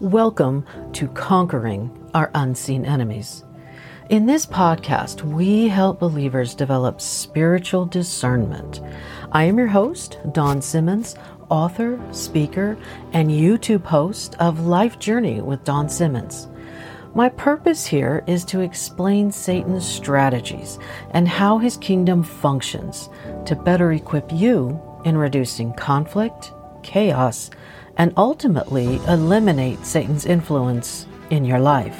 Welcome to Conquering Our Unseen Enemies. In this podcast, we help believers develop spiritual discernment. I am your host, Dawn Simmons, author, speaker, and YouTube host of Life Journey with Dawn Simmons. My purpose here is to explain Satan's strategies and how his kingdom functions to better equip you in reducing conflict, chaos, and ultimately eliminate Satan's influence in your life.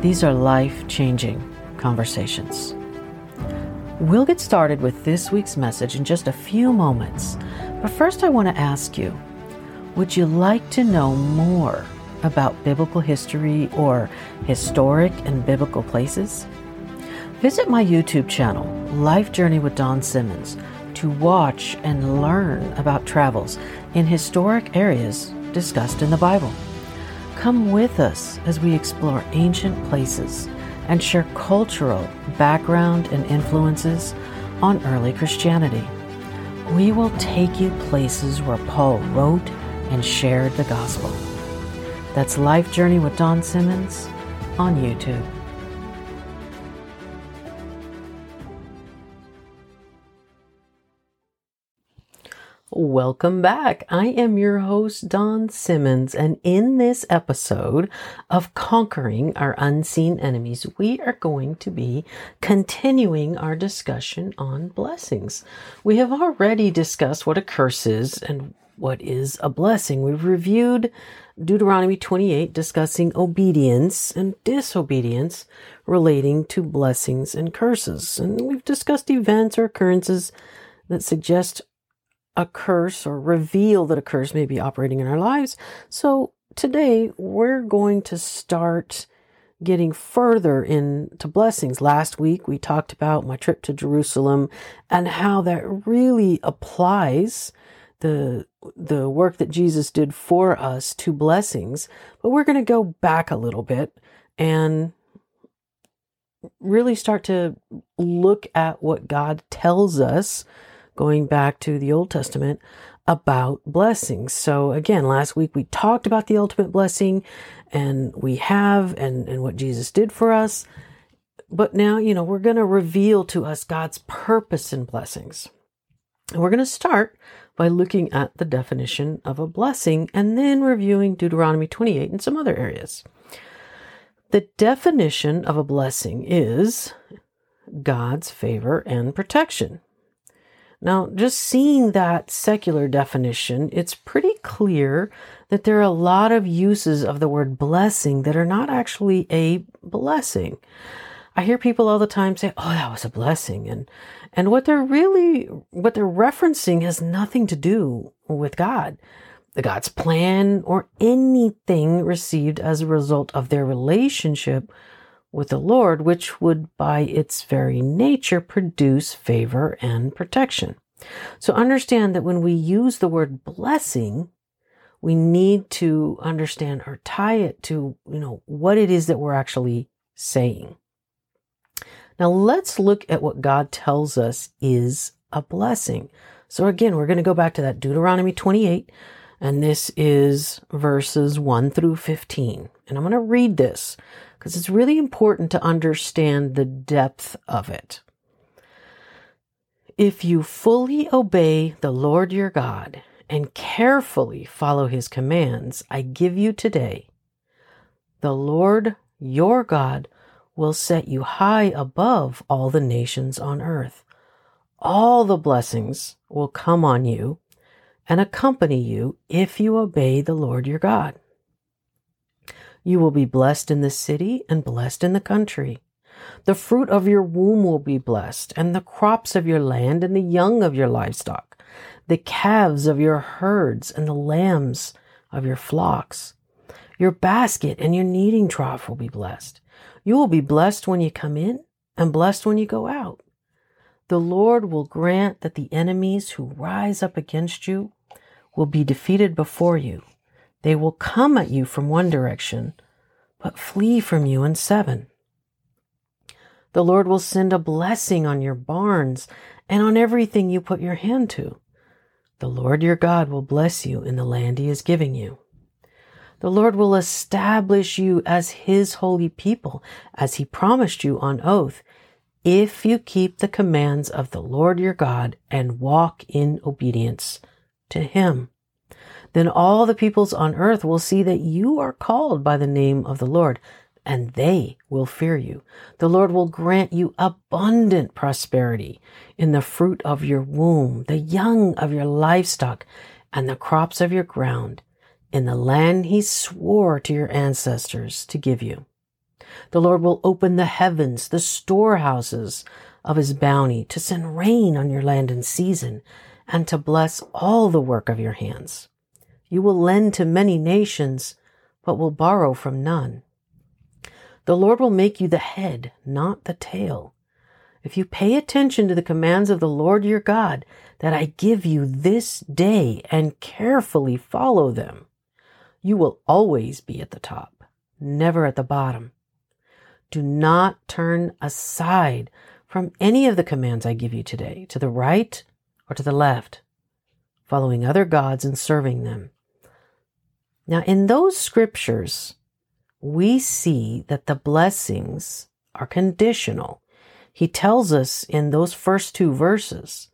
These are life-changing conversations. We'll get started with this week's message in just a few moments, but first I want to ask you, would you like to know more about biblical history or historic and biblical places? Visit my YouTube channel, Life Journey with Dawn Simmons, to watch and learn about travels in historic areas discussed in the Bible. Come with us as we explore ancient places and share cultural background and influences on early Christianity. We will take you places where Paul wrote and shared the gospel. That's Life Journey with Dawn Simmons on YouTube. Welcome back. I am your host, Dawn Simmons, and in this episode of Conquering Our Unseen Enemies, we are going to be continuing our discussion on blessings. We have already discussed what a curse is and what is a blessing. We've reviewed Deuteronomy 28, discussing obedience and disobedience relating to blessings and curses. And we've discussed events or occurrences that suggest a curse or reveal that a curse may be operating in our lives. So today we're going to start getting further into blessings. Last week we talked about my trip to Jerusalem and how that really applies the work that Jesus did for us to blessings. But we're going to go back a little bit and really start to look at what God tells us, going back to the Old Testament, about blessings. So again, last week we talked about the ultimate blessing and what Jesus did for us. But now, we're going to reveal to us God's purpose in blessings. And we're going to start by looking at the definition of a blessing and then reviewing Deuteronomy 28 and some other areas. The definition of a blessing is God's favor and protection. Now, just seeing that secular definition, it's pretty clear that there are a lot of uses of the word blessing that are not actually a blessing. I hear people all the time say, "Oh, that was a blessing." And what they're referencing has nothing to do with God, God's plan, or anything received as a result of their relationship with the Lord, which would by its very nature produce favor and protection. So understand that when we use the word blessing, we need to understand or tie it to, what it is that we're actually saying. Now let's look at what God tells us is a blessing. So again, we're going to go back to that Deuteronomy 28, and this is verses 1 through 15. And I'm going to read this because it's really important to understand the depth of it. If you fully obey the Lord your God and carefully follow his commands I give you today, the Lord your God will set you high above all the nations on earth. All the blessings will come on you and accompany you if you obey the Lord your God. You will be blessed in the city and blessed in the country. The fruit of your womb will be blessed, and the crops of your land and the young of your livestock, the calves of your herds and the lambs of your flocks. Your basket and your kneading trough will be blessed. You will be blessed when you come in and blessed when you go out. The Lord will grant that the enemies who rise up against you will be defeated before you. They will come at you from one direction, but flee from you in seven. The Lord will send a blessing on your barns and on everything you put your hand to. The Lord your God will bless you in the land he is giving you. The Lord will establish you as His holy people, as He promised you on oath, if you keep the commands of the Lord your God and walk in obedience to Him. Then all the peoples on earth will see that you are called by the name of the Lord, and they will fear you. The Lord will grant you abundant prosperity in the fruit of your womb, the young of your livestock, and the crops of your ground, in the land He swore to your ancestors to give you. The Lord will open the heavens, the storehouses of His bounty, to send rain on your land in season, and to bless all the work of your hands. You will lend to many nations, but will borrow from none. The Lord will make you the head, not the tail. If you pay attention to the commands of the Lord your God that I give you this day and carefully follow them, you will always be at the top, never at the bottom. Do not turn aside from any of the commands I give you today, to the right or to the left, following other gods and serving them. Now, in those scriptures, we see that the blessings are conditional. He tells us in those first two verses,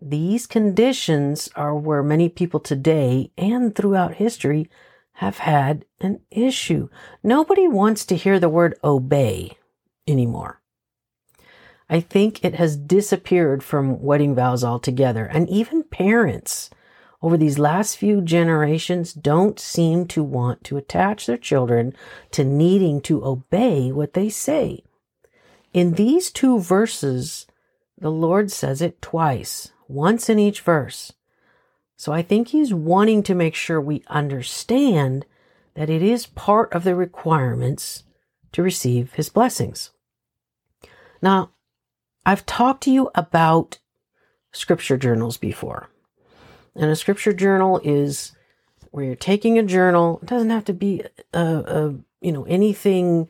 these conditions are where many people today and throughout history have had an issue. Nobody wants to hear the word obey anymore. I think it has disappeared from wedding vows altogether. And even parents over these last few generations don't seem to want to attach their children to needing to obey what they say. In these two verses, the Lord says it twice, once in each verse. So I think He's wanting to make sure we understand that it is part of the requirements to receive His blessings. Now, I've talked to you about scripture journals before. And a scripture journal is where you're taking a journal. It doesn't have to be anything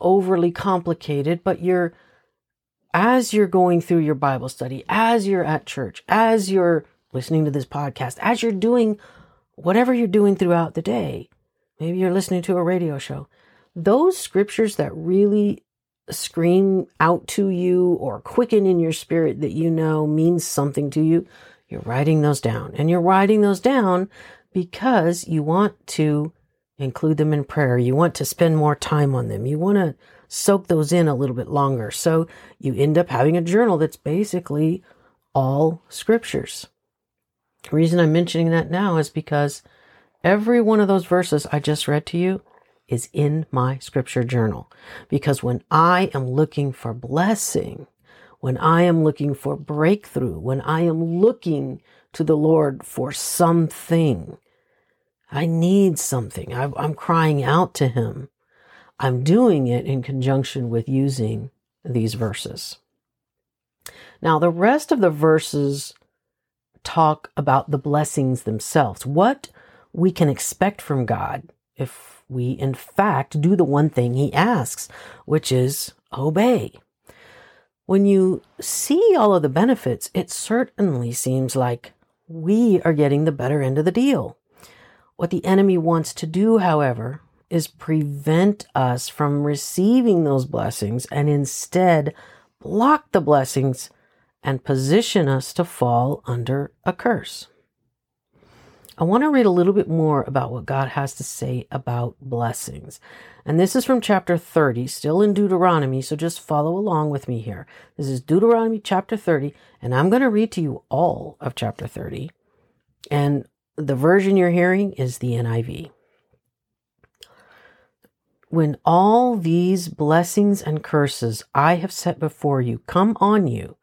overly complicated, but as you're going through your Bible study, as you're at church, as you're listening to this podcast, as you're doing whatever you're doing throughout the day, maybe you're listening to a radio show, those scriptures that really scream out to you or quicken in your spirit that you know means something to you, you're writing those down. And you're writing those down because you want to include them in prayer. You want to spend more time on them. You want to soak those in a little bit longer. So you end up having a journal that's basically all scriptures. The reason I'm mentioning that now is because every one of those verses I just read to you is in my scripture journal. Because when I am looking for blessing, when I am looking for breakthrough, when I am looking to the Lord for something, I need something. I'm crying out to Him. I'm doing it in conjunction with using these verses. Now, the rest of the verses talk about the blessings themselves, what we can expect from God if we, in fact, do the one thing He asks, which is obey. When you see all of the benefits, it certainly seems like we are getting the better end of the deal. What the enemy wants to do, however, is prevent us from receiving those blessings and instead block the blessings and position us to fall under a curse. I want to read a little bit more about what God has to say about blessings. And this is from chapter 30, still in Deuteronomy, so just follow along with me here. This is Deuteronomy chapter 30, and I'm going to read to you all of chapter 30. And the version you're hearing is the NIV. When all these blessings and curses I have set before you come on you,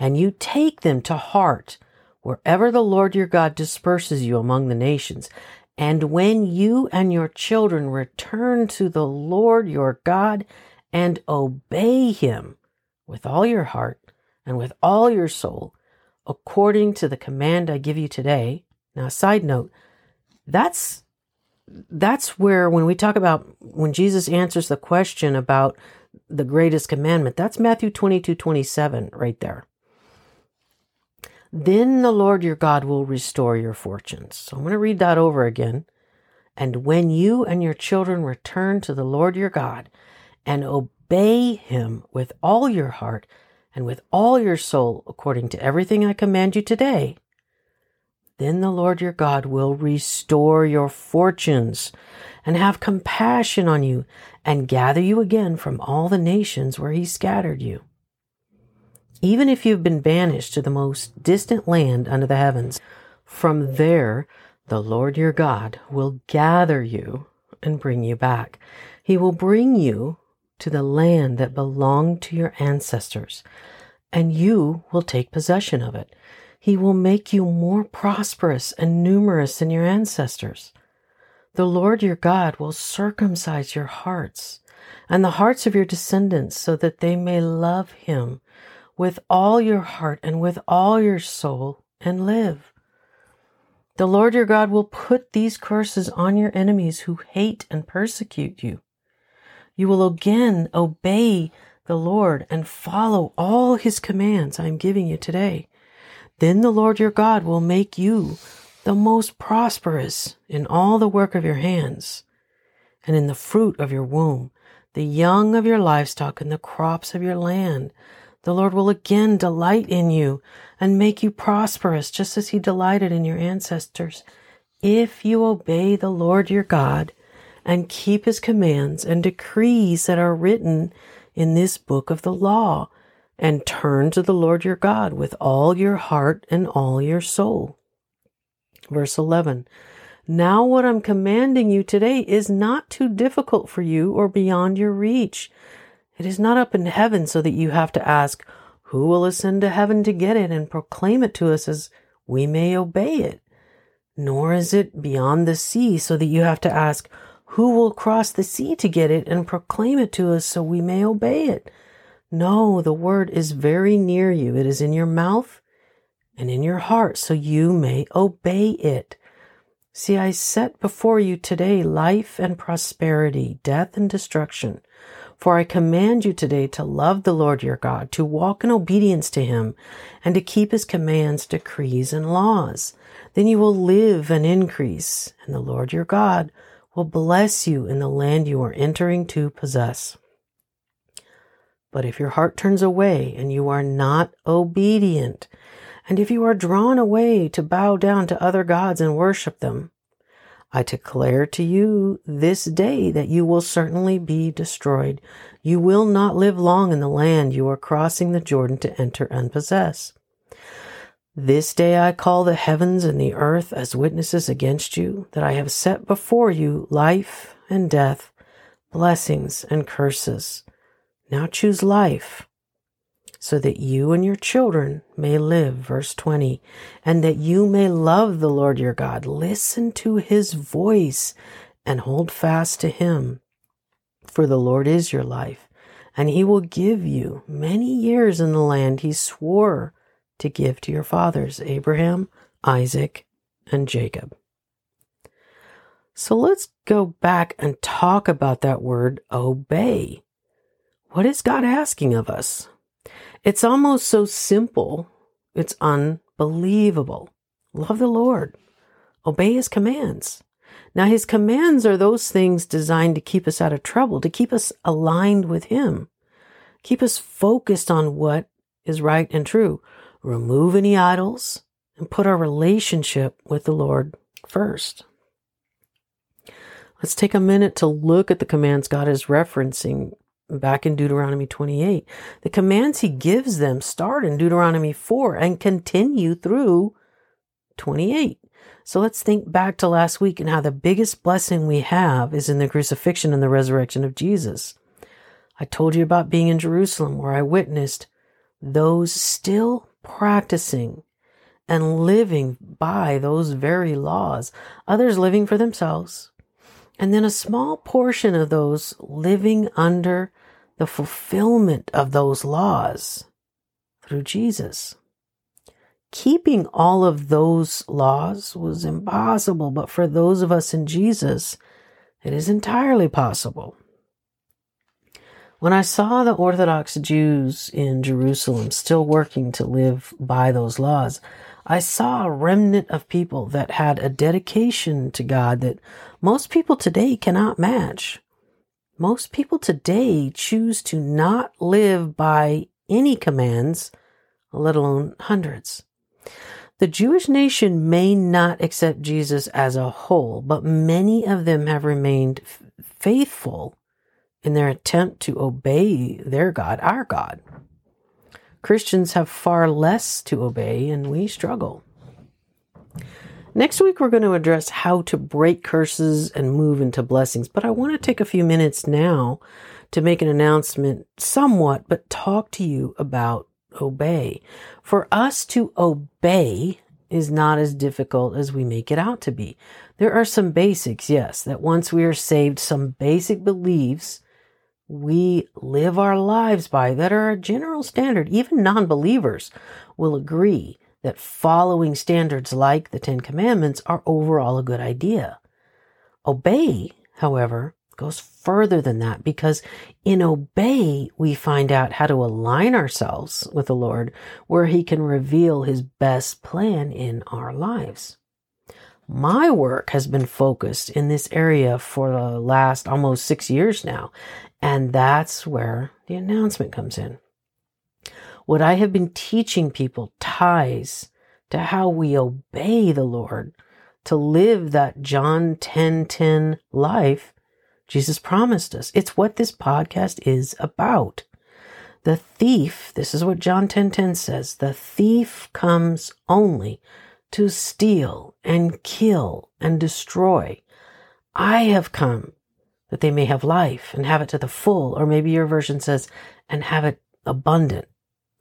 and you take them to heart, wherever the Lord your God disperses you among the nations, and when you and your children return to the Lord your God and obey Him with all your heart and with all your soul, according to the command I give you today. Now, side note, that's where when we talk about when Jesus answers the question about the greatest commandment, that's Matthew 22:27 right there. Then the Lord your God will restore your fortunes. So I'm going to read that over again. And when you and your children return to the Lord your God and obey him with all your heart and with all your soul, according to everything I command you today, then the Lord your God will restore your fortunes and have compassion on you and gather you again from all the nations where he scattered you. Even if you've been banished to the most distant land under the heavens, from there the Lord your God will gather you and bring you back. He will bring you to the land that belonged to your ancestors, and you will take possession of it. He will make you more prosperous and numerous than your ancestors. The Lord your God will circumcise your hearts and the hearts of your descendants so that they may love him with all your heart and with all your soul and live. The Lord your God will put these curses on your enemies who hate and persecute you. You will again obey the Lord and follow all his commands I am giving you today. Then the Lord your God will make you the most prosperous in all the work of your hands and in the fruit of your womb, the young of your livestock and the crops of your land. The Lord will again delight in you and make you prosperous just as he delighted in your ancestors, if you obey the Lord your God and keep his commands and decrees that are written in this book of the law, and turn to the Lord your God with all your heart and all your soul. Verse 11. Now what I'm commanding you today is not too difficult for you or beyond your reach. It is not up in heaven so that you have to ask, who will ascend to heaven to get it and proclaim it to us as we may obey it? Nor is it beyond the sea so that you have to ask, who will cross the sea to get it and proclaim it to us so we may obey it? No, the word is very near you. It is in your mouth and in your heart, so you may obey it. See, I set before you today life and prosperity, death and destruction. For I command you today to love the Lord your God, to walk in obedience to him, and to keep his commands, decrees, and laws. Then you will live and increase, and the Lord your God will bless you in the land you are entering to possess. But if your heart turns away and you are not obedient, and if you are drawn away to bow down to other gods and worship them, I declare to you this day that you will certainly be destroyed. You will not live long in the land you are crossing the Jordan to enter and possess. This day I call the heavens and the earth as witnesses against you, that I have set before you life and death, blessings and curses. Now choose life, so that you and your children may live, verse 20, and that you may love the Lord your God. Listen to his voice and hold fast to him. For the Lord is your life, and he will give you many years in the land he swore to give to your fathers, Abraham, Isaac, and Jacob. So let's go back and talk about that word, obey. What is God asking of us? It's almost so simple, it's unbelievable. Love the Lord. Obey his commands. Now, his commands are those things designed to keep us out of trouble, to keep us aligned with him, keep us focused on what is right and true. Remove any idols and put our relationship with the Lord first. Let's take a minute to look at the commands God is referencing back in Deuteronomy 28. The commands he gives them start in Deuteronomy 4 and continue through 28. So let's think back to last week and how the biggest blessing we have is in the crucifixion and the resurrection of Jesus. I told you about being in Jerusalem where I witnessed those still practicing and living by those very laws, others living for themselves, and then a small portion of those living under the fulfillment of those laws through Jesus. Keeping all of those laws was impossible, but for those of us in Jesus, it is entirely possible. When I saw the Orthodox Jews in Jerusalem still working to live by those laws, I saw a remnant of people that had a dedication to God that most people today cannot match. Most people today choose to not live by any commands, let alone hundreds. The Jewish nation may not accept Jesus as a whole, but many of them have remained faithful in their attempt to obey their God, our God. Christians have far less to obey, and we struggle. Next week, we're going to address how to break curses and move into blessings, but I want to take a few minutes now to make an announcement somewhat, but talk to you about obey. For us to obey is not as difficult as we make it out to be. There are some basics, yes, that once we are saved, some basic beliefs we live our lives by that are a general standard. Even non-believers will agree that following standards like the Ten Commandments are overall a good idea. Obey, however, goes further than that, because in obey, we find out how to align ourselves with the Lord where He can reveal His best plan in our lives. My work has been focused in this area for the last almost 6 years now, and that's where the announcement comes in. What I have been teaching people ties to how we obey the Lord to live that John 10:10 life Jesus promised us. It's what this podcast is about. The thief, this is what John 10:10 says, the thief comes only to steal and kill and destroy. I have come that they may have life and have it to the full, or maybe your version says, and have it abundant,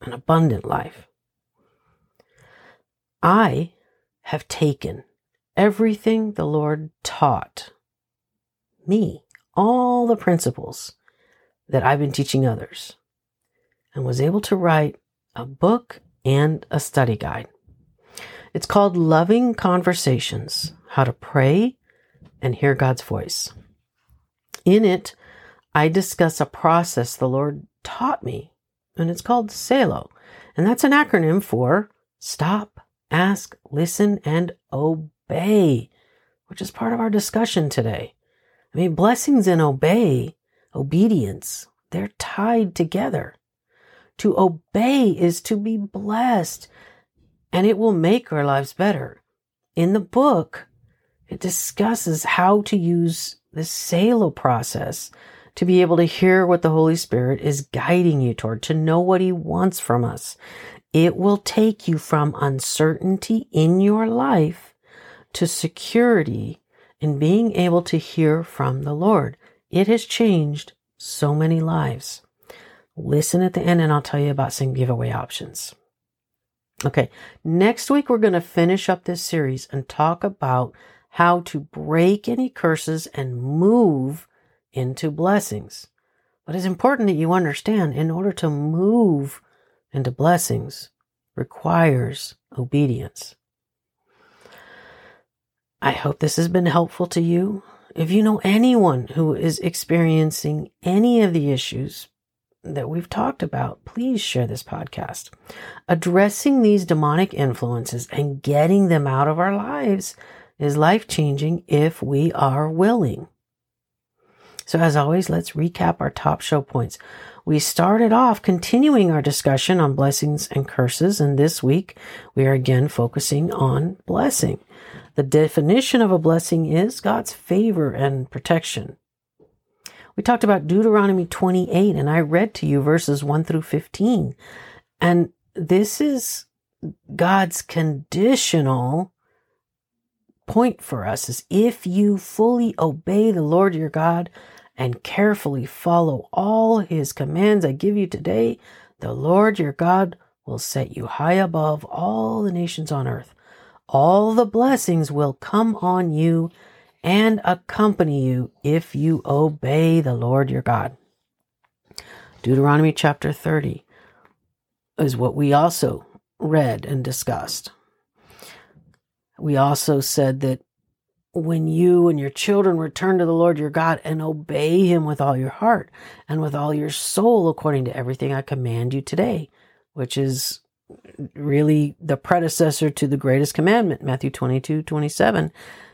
an abundant life. I have taken everything the Lord taught me, all the principles that I've been teaching others, and was able to write a book and a study guide. It's called Loving Conversations: How to Pray and Hear God's Voice. In it, I discuss a process the Lord taught me, and it's called SALO, and that's an acronym for Stop, Ask, Listen, and Obey, which is part of our discussion today. I mean, blessings and obedience, they're tied together. To obey is to be blessed, and it will make our lives better. In the book, it discusses how to use the SALO process to be able to hear what the Holy Spirit is guiding you toward, to know what He wants from us. It will take you from uncertainty in your life to security in being able to hear from the Lord. It has changed so many lives. Listen at the end and I'll tell you about some giveaway options. Okay, next week we're going to finish up this series and talk about how to break any curses and move into blessings. But it's important that you understand, in order to move into blessings requires obedience. I hope this has been helpful to you. If you know anyone who is experiencing any of the issues that we've talked about, please share this podcast. Addressing these demonic influences and getting them out of our lives is life-changing if we are willing. So as always, let's recap our top show points. We started off continuing our discussion on blessings and curses, and this week we are again focusing on blessing. The definition of a blessing is God's favor and protection. We talked about Deuteronomy 28, and I read to you verses 1 through 15. And this is God's conditional point for us, is if you fully obey the Lord your God and carefully follow all His commands I give you today, the Lord your God will set you high above all the nations on earth. All the blessings will come on you and accompany you if you obey the Lord your God. Deuteronomy chapter 30 is what we also read and discussed. We also said that when you and your children return to the Lord your God and obey Him with all your heart and with all your soul according to everything I command you today, which is really the predecessor to the greatest commandment, Matthew 22:27.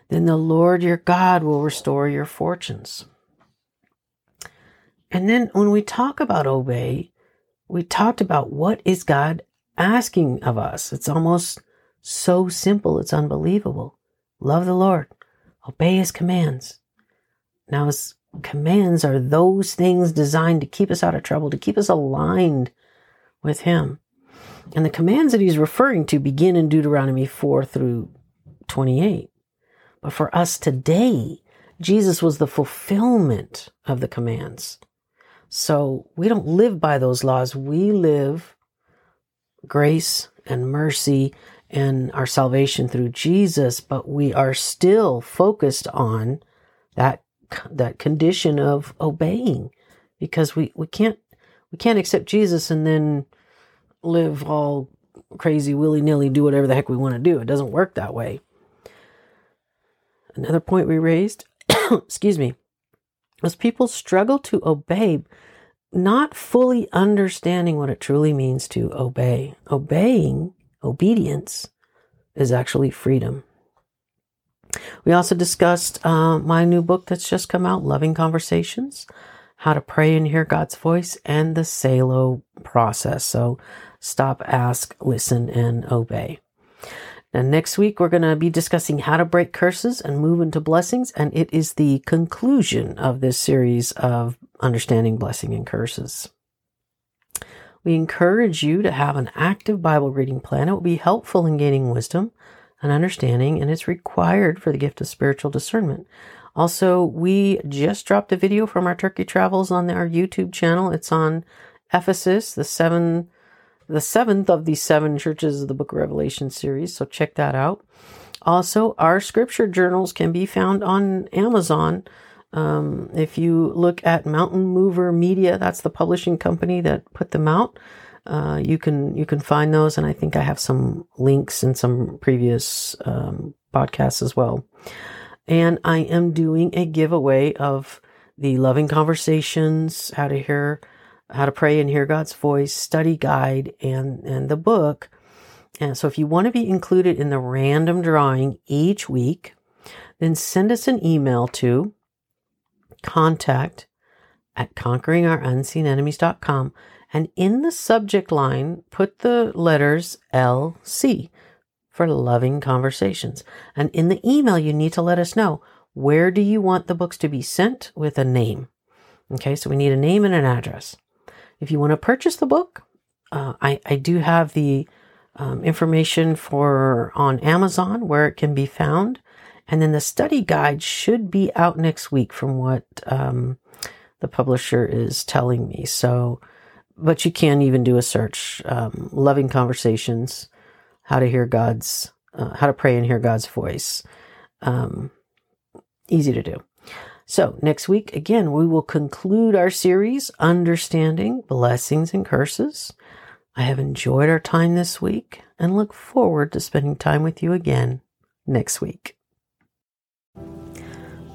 Then the Lord your God will restore your fortunes. And then when we talk about obey, we talked about what is God asking of us. It's almost so simple, it's unbelievable. Love the Lord. Obey his commands. Now his commands are those things designed to keep us out of trouble, to keep us aligned with him. And the commands that he's referring to begin in Deuteronomy 4 through 28. But for us today, Jesus was the fulfillment of the commands. So we don't live by those laws. We live grace and mercy and our salvation through Jesus, but we are still focused on that condition of obeying, because we can't accept Jesus and then live all crazy willy-nilly, do whatever the heck we want to do. It doesn't work that way. Another point we raised, excuse me, was people struggle to obey, not fully understanding what it truly means to obey. Obedience is actually freedom. We also discussed my new book that's just come out, Loving Conversations: How to Pray and Hear God's Voice, and the SALO process. So stop, ask, listen, and obey. And next week, we're going to be discussing how to break curses and move into blessings. And it is the conclusion of this series of understanding blessing and curses. We encourage you to have an active Bible reading plan. It will be helpful in gaining wisdom and understanding, and it's required for the gift of spiritual discernment. Also, we just dropped a video from our Turkey travels on our YouTube channel. It's on Ephesus, the seventh of the seven churches of the Book of Revelation series. So check that out. Also, our scripture journals can be found on Amazon. If you look at Mountain Mover Media, that's the publishing company that put them out. You can find those, and I think I have some links in some previous podcasts as well. And I am doing a giveaway of the Loving Conversations, How to Pray and Hear God's Voice study guide and the book. And so if you want to be included in the random drawing each week, then send us an email to contact@conqueringourunseenenemies.com, and in the subject line, put the letters LC for Loving Conversations. And in the email, you need to let us know, where do you want the books to be sent, with a name? Okay, so we need a name and an address. If you want to purchase the book, I do have the information for on Amazon where it can be found. And then the study guide should be out next week from what the publisher is telling me. So, but you can even do a search, Loving Conversations, How to Pray and Hear God's Voice. Easy to do. So next week, again, we will conclude our series, Understanding Blessings and Curses. I have enjoyed our time this week and look forward to spending time with you again next week.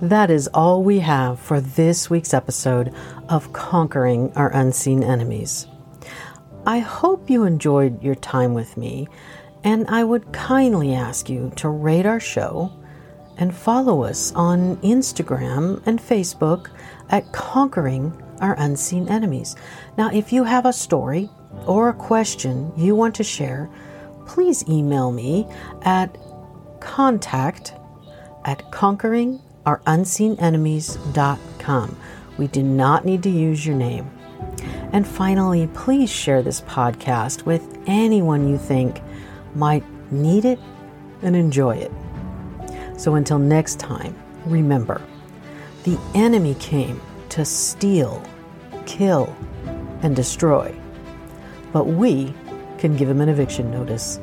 That is all we have for this week's episode of Conquering Our Unseen Enemies. I hope you enjoyed your time with me, and I would kindly ask you to rate our show and follow us on Instagram and Facebook at Conquering Our Unseen Enemies. Now, if you have a story or a question you want to share, please email me at contact@conqueringourunseenenemies.com. We do not need to use your name. And finally, please share this podcast with anyone you think might need it and enjoy it. So until next time, remember, the enemy came to steal, kill, and destroy, but we can give him an eviction notice.